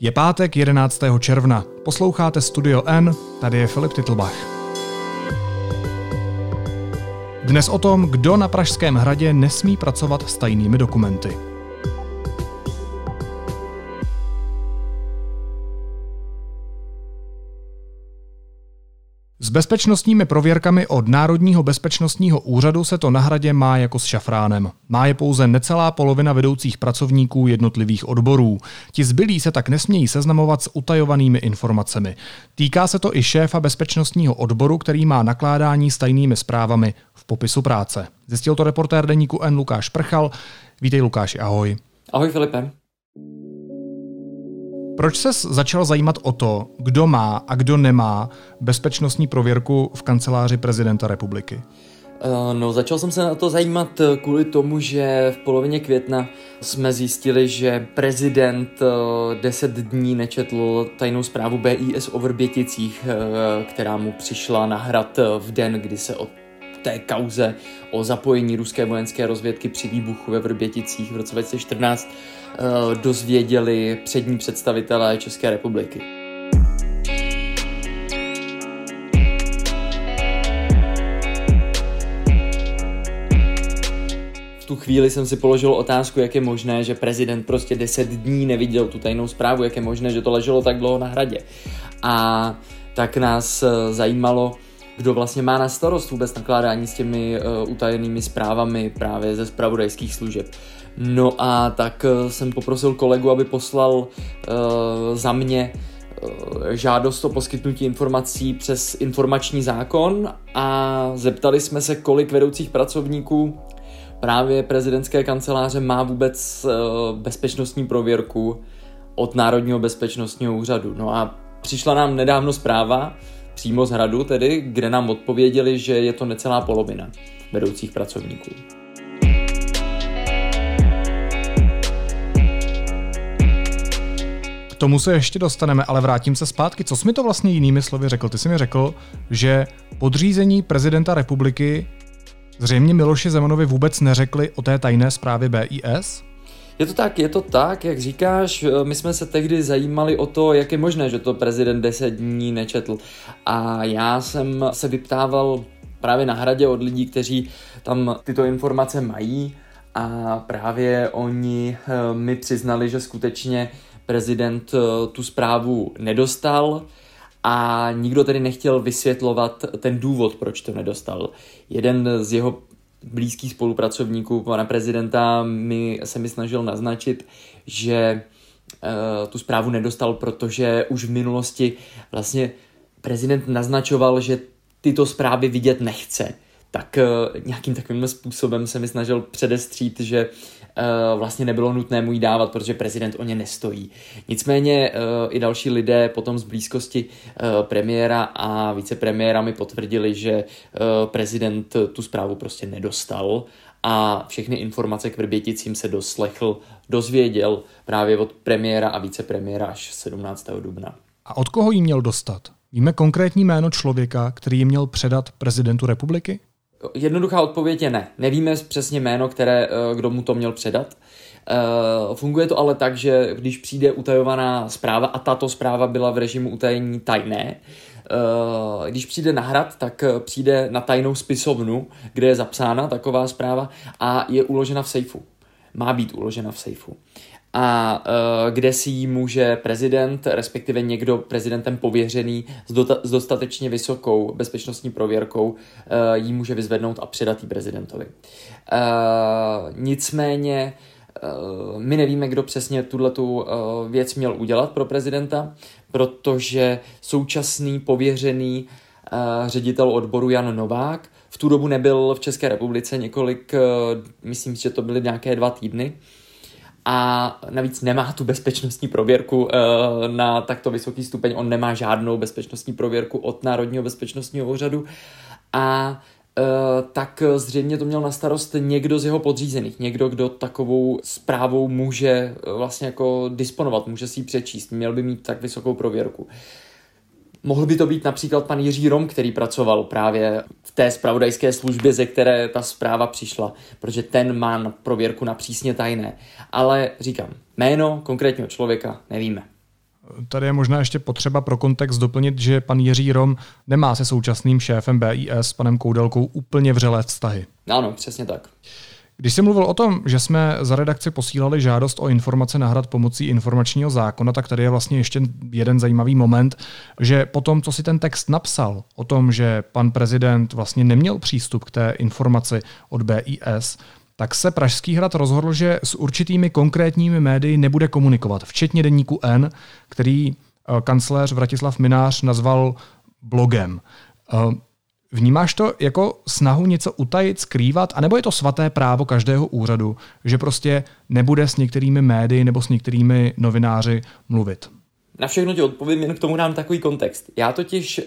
Je pátek 11. června. Posloucháte Studio N, tady je Filip Titelbach. Dnes o tom, kdo na Pražském hradě nesmí pracovat s tajnými dokumenty. S bezpečnostními prověrkami od Národního bezpečnostního úřadu se to na hradě má jako s šafránem. Má je pouze necelá polovina vedoucích pracovníků jednotlivých odborů. Ti zbylí se tak nesmějí seznamovat s utajovanými informacemi. Týká se to i šéfa bezpečnostního odboru, který má nakládání s tajnými zprávami v popisu práce. Zjistil to reportér Deníku N Lukáš Prchal. Vítej Lukáši, ahoj. Ahoj Filipe. Proč ses začal zajímat o to, kdo má a kdo nemá bezpečnostní prověrku v kanceláři prezidenta republiky? No, začal jsem se na to zajímat kvůli tomu, že v polovině května jsme zjistili, že prezident 10 dní nečetl tajnou zprávu BIS o Vrběticích, která mu přišla na hrad v den, kdy se o té kauze o zapojení ruské vojenské rozvědky při výbuchu ve Vrběticích v roce 2014 dozvěděli přední představitelé České republiky. V tu chvíli jsem si položil otázku, jak je možné, že prezident prostě 10 dní neviděl tu tajnou zprávu, jak je možné, že to leželo tak dlouho na hradě. A tak nás zajímalo, kdo vlastně má na starost vůbec nakládání s těmi utajenými zprávami právě ze zpravodajských služeb. No a tak jsem poprosil kolegu, aby poslal za mě žádost o poskytnutí informací přes informační zákon a zeptali jsme se, kolik vedoucích pracovníků právě prezidentské kanceláře má vůbec bezpečnostní prověrku od Národního bezpečnostního úřadu. No a přišla nám nedávno zpráva, přímo z hradu tedy, kde nám odpověděli, že je to necelá polovina vedoucích pracovníků. K tomu se ještě dostaneme, ale vrátím se zpátky. Co jsi mi to vlastně jinými slovy řekl? Ty jsi mi řekl, že podřízení prezidenta republiky zřejmě Miloši Zemanovi vůbec neřekli o té tajné zprávě BIS? Je to tak, jak říkáš, my jsme se tehdy zajímali o to, jak je možné, že to prezident 10 dní nečetl. A já jsem se vyptával právě na hradě od lidí, kteří tam tyto informace mají a právě oni mi přiznali, že skutečně prezident tu zprávu nedostal a nikdo tedy nechtěl vysvětlovat ten důvod, proč to nedostal. Jeden z jeho blízkých spolupracovníků pana prezidenta se mi snažil naznačit, že tu zprávu nedostal, protože už v minulosti vlastně prezident naznačoval, že tyto zprávy vidět nechce. Tak nějakým takovým způsobem se mi snažil předestřít, že vlastně nebylo nutné mu ji dávat, protože prezident o ně nestojí. Nicméně i další lidé potom z blízkosti premiéra a vicepremiéra mi potvrdili, že prezident tu zprávu prostě nedostal a všechny informace k Vrběticím se dozvěděl právě od premiéra a vicepremiéra až 17. dubna. A od koho ji měl dostat? Víme konkrétní jméno člověka, který ji měl předat prezidentu republiky? Jednoduchá odpověď je ne. Nevíme přesně jméno, kdo mu to měl předat. Funguje to ale tak, že když přijde utajovaná zpráva, a tato zpráva byla v režimu utajení tajné, když přijde na hrad, tak přijde na tajnou spisovnu, kde je zapsána taková zpráva a je uložena v sejfu. Má být uložena v sejfu. A kde si ji může prezident, respektive někdo prezidentem pověřený s dostatečně vysokou bezpečnostní prověrkou ji může vyzvednout a předat ji prezidentovi. Nicméně my nevíme, kdo přesně tuhletu věc měl udělat pro prezidenta, protože současný pověřený ředitel odboru Jan Novák v tu dobu nebyl v České republice několik, myslím, že to byly nějaké 2 týdny, a navíc nemá tu bezpečnostní prověrku na takto vysoký stupeň. On nemá žádnou bezpečnostní prověrku od Národního bezpečnostního úřadu. A tak zřejmě to měl na starost někdo z jeho podřízených. Někdo, kdo takovou zprávou může vlastně jako disponovat, může si ji přečíst. Měl by mít tak vysokou prověrku. Mohl by to být například pan Jiří Rom, který pracoval právě v té zpravodajské službě, ze které ta zpráva přišla, protože ten má na prověrku na přísně tajné. Ale říkám, jméno konkrétního člověka nevíme. Tady je možná ještě potřeba pro kontext doplnit, že pan Jiří Rom nemá se současným šéfem BIS, panem Koudelkou, úplně vřelé vztahy. Ano, přesně tak. Když jsi mluvil o tom, že jsme za redakci posílali žádost o informace na Hrad pomocí informačního zákona, tak tady je vlastně ještě jeden zajímavý moment, že po tom, co si ten text napsal o tom, že pan prezident vlastně neměl přístup k té informaci od BIS, tak se Pražský hrad rozhodl, že s určitými konkrétními médii nebude komunikovat, včetně Deníku N, který kancléř Vratislav Minář nazval blogem. Vnímáš to jako snahu něco utajit, skrývat, anebo je to svaté právo každého úřadu, že prostě nebude s některými médii nebo s některými novináři mluvit? Na všechno ti odpovím, jen k tomu dám takový kontext. Já totiž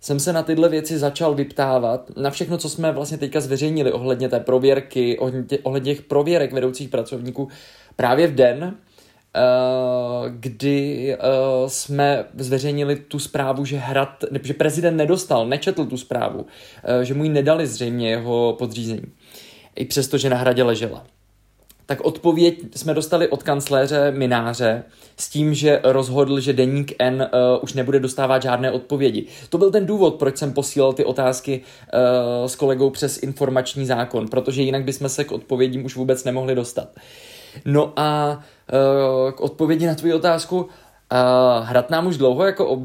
jsem se na tyhle věci začal vyptávat, na všechno, co jsme vlastně teďka zveřejnili ohledně té prověrky, ohledně těch prověrek vedoucích pracovníků právě v den, kdy jsme zveřejnili tu zprávu, že prezident nečetl tu zprávu, že mu ji nedali zřejmě jeho podřízení, i přesto, že na Hradě ležela. Tak odpověď jsme dostali od kancléře Mináře s tím, že rozhodl, že Deník N už nebude dostávat žádné odpovědi. To byl ten důvod, proč jsem posílal ty otázky s kolegou přes informační zákon, protože jinak bychom se k odpovědím už vůbec nemohli dostat. No a k odpovědi na tvou otázku, Hrad nám už dlouho jako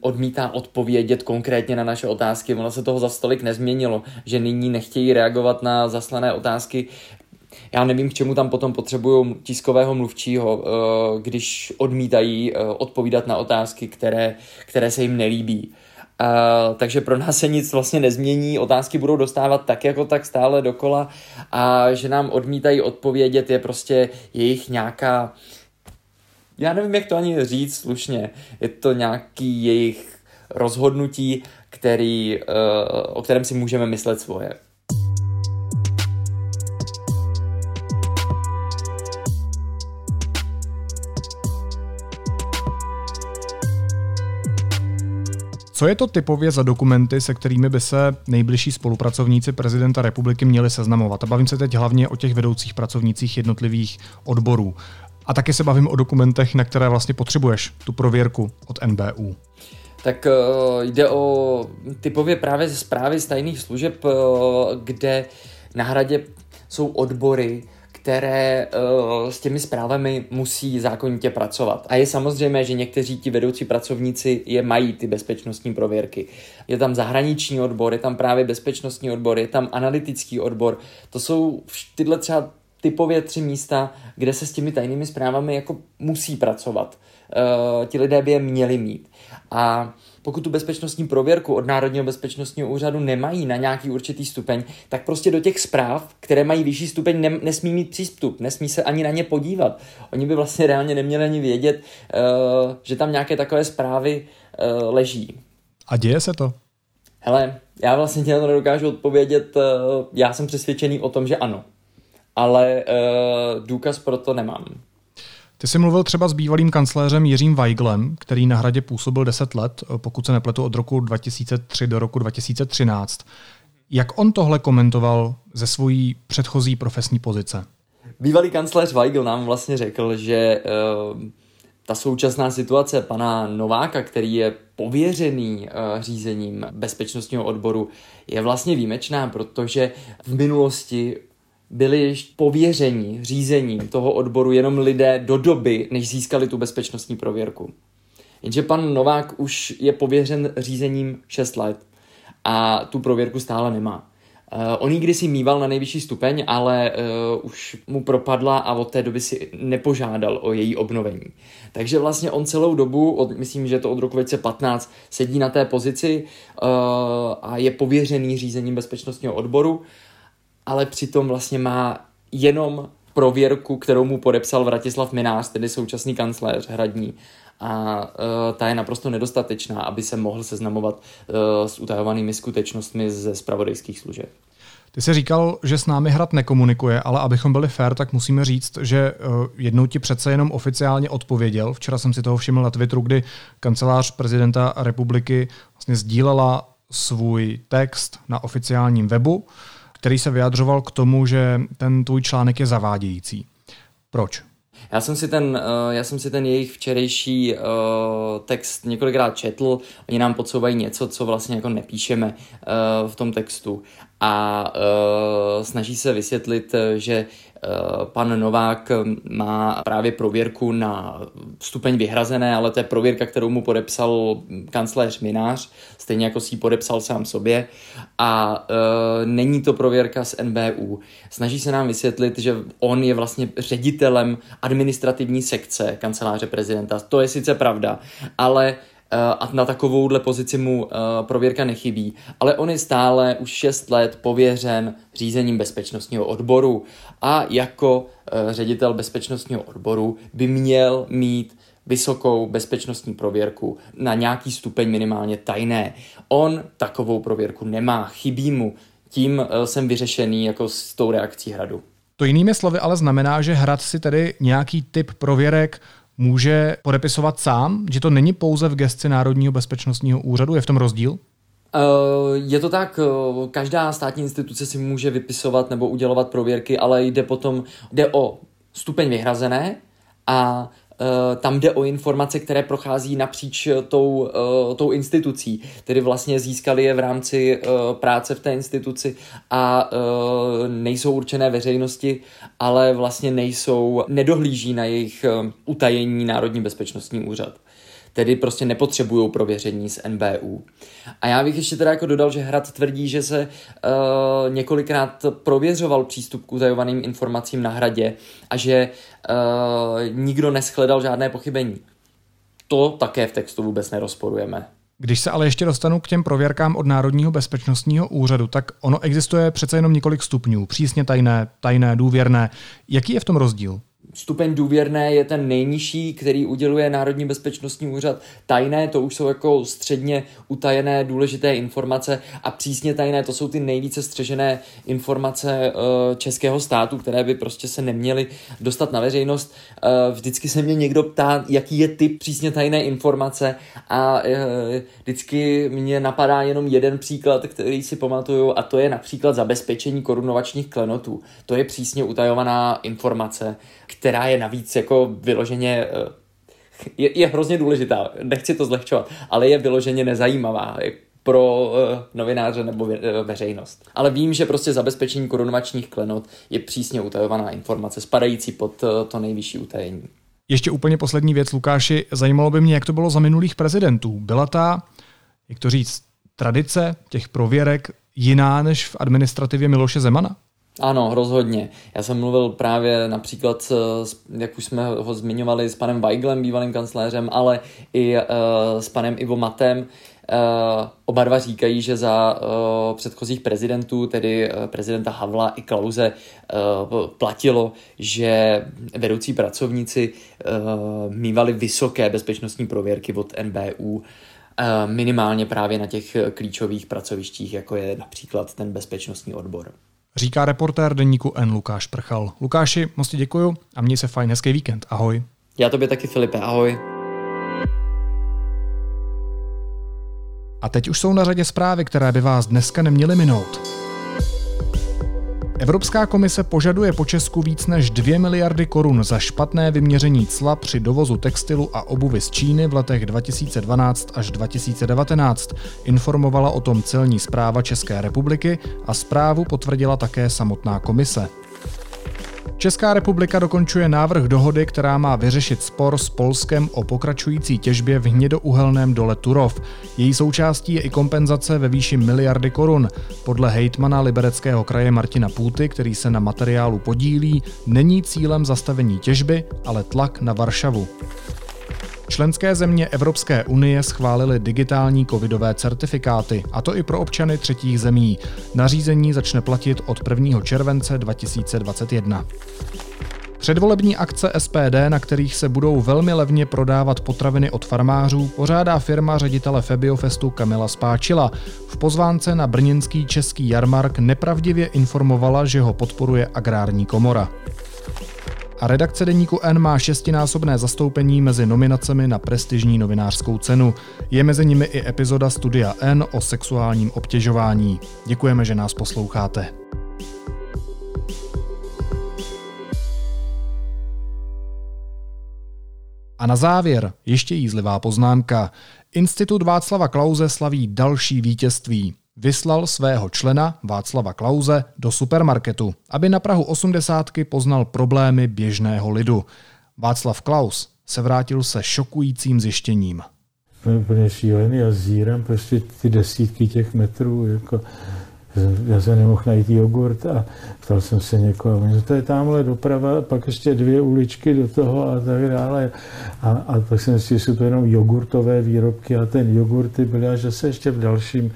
odmítá odpovědět konkrétně na naše otázky, ono se toho zas tolik nezměnilo, že nyní nechtějí reagovat na zaslané otázky. Já nevím, k čemu tam potom potřebují tiskového mluvčího, když odmítají odpovídat na otázky, které se jim nelíbí. Takže pro nás se nic vlastně nezmění, otázky budou dostávat tak jako tak stále dokola a že nám odmítají odpovědět je prostě jejich nějaká, já nevím, jak to ani říct slušně, je to nějaký jejich rozhodnutí, o kterém si můžeme myslet svoje. Co je to typově za dokumenty, se kterými by se nejbližší spolupracovníci prezidenta republiky měli seznamovat? A bavím se teď hlavně o těch vedoucích pracovnících jednotlivých odborů. A taky se bavím o dokumentech, na které vlastně potřebuješ tu prověrku od NBÚ. Tak jde o typově právě ze zprávy z tajných služeb, kde na Hradě jsou odbory, které s těmi zprávami musí zákonitě pracovat. A je samozřejmé, že někteří ti vedoucí pracovníci mají ty bezpečnostní prověrky. Je tam zahraniční odbor, je tam právě bezpečnostní odbor, je tam analytický odbor. To jsou tyhle třeba typově 3 místa, kde se s těmi tajnými zprávami jako musí pracovat. Ti lidé by je měli mít. A pokud tu bezpečnostní prověrku od Národního bezpečnostního úřadu nemají na nějaký určitý stupeň, tak prostě do těch zpráv, které mají vyšší stupeň, nesmí mít přístup, nesmí se ani na ně podívat. Oni by vlastně reálně neměli ani vědět, že tam nějaké takové zprávy leží. A děje se to? Hele, já vlastně tě na to nedokážu odpovědět, já jsem přesvědčený o tom, že ano, ale důkaz pro to nemám. Ty jsi mluvil třeba s bývalým kancléřem Jiřím Weiglem, který na Hradě působil 10 let, pokud se nepletu od roku 2003 do roku 2013. Jak on tohle komentoval ze svojí předchozí profesní pozice? Bývalý kancléř Weigl nám vlastně řekl, že ta současná situace pana Nováka, který je pověřený řízením bezpečnostního odboru, je vlastně výjimečná, protože v minulosti byli pověření řízením toho odboru jenom lidé do doby, než získali tu bezpečnostní prověrku. Jenže pan Novák už je pověřen řízením 6 let a tu prověrku stále nemá. On ji kdysi mýval na nejvyšší stupeň, ale už mu propadla a od té doby si nepožádal o její obnovení. Takže vlastně on celou dobu, myslím, že to od roku 2015, sedí na té pozici a je pověřený řízením bezpečnostního odboru, ale přitom vlastně má jenom prověrku, kterou mu podepsal Vratislav Minář, tedy současný kancléř hradní. A ta je naprosto nedostatečná, aby se mohl seznamovat s utajovanými skutečnostmi ze zpravodajských služeb. Ty jsi říkal, že s námi Hrad nekomunikuje, ale abychom byli fair, tak musíme říct, že jednou ti přece jenom oficiálně odpověděl. Včera jsem si toho všiml na Twitteru, kdy kancelář prezidenta republiky vlastně sdílela svůj text na oficiálním webu, který se vyjadřoval k tomu, že ten tvůj článek je zavádějící. Proč? Já jsem si ten jejich včerejší text několikrát četl, oni nám podsouvají něco, co vlastně jako nepíšeme v tom textu a snaží se vysvětlit, že pan Novák má právě prověrku na stupeň vyhrazené, ale to je prověrka, kterou mu podepsal kancléř Minář, stejně jako si ji podepsal sám sobě a není to prověrka z NBÚ. Snaží se nám vysvětlit, že on je vlastně ředitelem administrativní sekce kanceláře prezidenta. To je sice pravda, ale a na takovouhle pozici mu prověrka nechybí. Ale on je stále už 6 let pověřen řízením bezpečnostního odboru a jako ředitel bezpečnostního odboru by měl mít vysokou bezpečnostní prověrku na nějaký stupeň minimálně tajné. On takovou prověrku nemá, chybí mu. Tím jsem vyřešený jako s tou reakcí Hradu. To jinými slovy ale znamená, že Hrad si tedy nějaký typ prověrek může podepisovat sám, že to není pouze v gesci Národního bezpečnostního úřadu, je v tom rozdíl? Je to tak, každá státní instituce si může vypisovat nebo udělovat prověrky, ale jde o stupeň vyhrazené a tam jde o informace, které prochází napříč tou institucí, tedy vlastně získali je v rámci práce v té instituci a nejsou určené veřejnosti, ale vlastně nedohlíží na jejich utajení Národní bezpečnostní úřad. Tedy prostě nepotřebují prověření z NBÚ. A já bych ještě teda jako dodal, že Hrad tvrdí, že se několikrát prověřoval přístup k utajovaným informacím na Hradě a že nikdo neshledal žádné pochybení. To také v textu vůbec nerozporujeme. Když se ale ještě dostanu k těm prověrkám od Národního bezpečnostního úřadu, tak ono existuje přece jenom několik stupňů. Přísně tajné, tajné, důvěrné. Jaký je v tom rozdíl? Stupeň důvěrné je ten nejnižší, který uděluje Národní bezpečnostní úřad. Tajné, to už jsou jako středně utajené důležité informace a přísně tajné, to jsou ty nejvíce střežené informace českého státu, které by prostě se neměly dostat na veřejnost. Vždycky se mě někdo ptá, jaký je typ přísně tajné informace a vždycky mě napadá jenom jeden příklad, který si pamatuju a to je například zabezpečení korunovačních klenotů. To je přísně utajovaná informace, která je navíc jako vyloženě, je hrozně důležitá, nechci to zlehčovat, ale je vyloženě nezajímavá pro novináře nebo veřejnost. Ale vím, že prostě zabezpečení korunovačních klenot je přísně utajovaná informace, spadající pod to nejvyšší utajení. Ještě úplně poslední věc, Lukáši, zajímalo by mě, jak to bylo za minulých prezidentů. Byla ta, jak to říct, tradice těch prověrek jiná než v administrativě Miloše Zemana? Ano, rozhodně. Já jsem mluvil právě například, jak už jsme ho zmiňovali, s panem Weiglem, bývalým kancléřem, ale i s panem Ivo Matem. Oba dva říkají, že za předchozích prezidentů, tedy prezidenta Havla i Klause, platilo, že vedoucí pracovníci mívali vysoké bezpečnostní prověrky od NBÚ, minimálně právě na těch klíčových pracovištích, jako je například ten bezpečnostní odbor. Říká reportér Deníku N Lukáš Prchal. Lukáši, moc ti děkuju a měj se fajn, hezký víkend. Ahoj. Já tobě taky, Filipe, ahoj. A teď už jsou na řadě zprávy, které by vás dneska neměly minout. Evropská komise požaduje po Česku víc než 2 miliardy korun za špatné vyměření cla při dovozu textilu a obuvi z Číny v letech 2012 až 2019. Informovala o tom celní správa České republiky a zprávu potvrdila také samotná komise. Česká republika dokončuje návrh dohody, která má vyřešit spor s Polskem o pokračující těžbě v hnědouhelném dole Turów. Její součástí je i kompenzace ve výši miliardy korun. Podle hejtmana Libereckého kraje Martina Půty, který se na materiálu podílí, není cílem zastavení těžby, ale tlak na Varšavu. Členské země Evropské unie schválily digitální covidové certifikáty, a to i pro občany třetích zemí. Nařízení začne platit od 1. července 2021. Předvolební akce SPD, na kterých se budou velmi levně prodávat potraviny od farmářů, pořádá firma ředitele Febiofestu Kamila Spáčila. V pozvánce na brněnský Český jarmark nepravdivě informovala, že ho podporuje Agrární komora. A redakce Deníku N má 6násobné zastoupení mezi nominacemi na prestižní novinářskou cenu. Je mezi nimi i epizoda Studia N o sexuálním obtěžování. Děkujeme, že nás posloucháte. A na závěr ještě jízlivá poznámka. Institut Václava Klause slaví další vítězství. Vyslal svého člena Václava Klause do supermarketu, aby na prahu 80 poznal problémy běžného lidu. Václav Klaus se vrátil se šokujícím zjištěním. Jsem úplně šílený a zírám prostě ty desítky těch metrů. Jako, já jsem nemohl najít jogurt a ptal jsem se někoho. Měl, to je támhle doprava, pak ještě 2 uličky do toho a tak dále. A tak jsem si, jsou to jenom jogurtové výrobky a ten jogurty byly až zase ještě v dalším.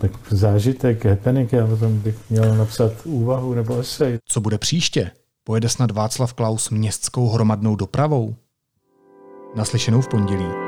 Tak zážitek, happening, já potom bych měl napsat úvahu nebo esej. Co bude příště? Pojede snad Václav Klaus městskou hromadnou dopravou? Naslyšenou v pondělí.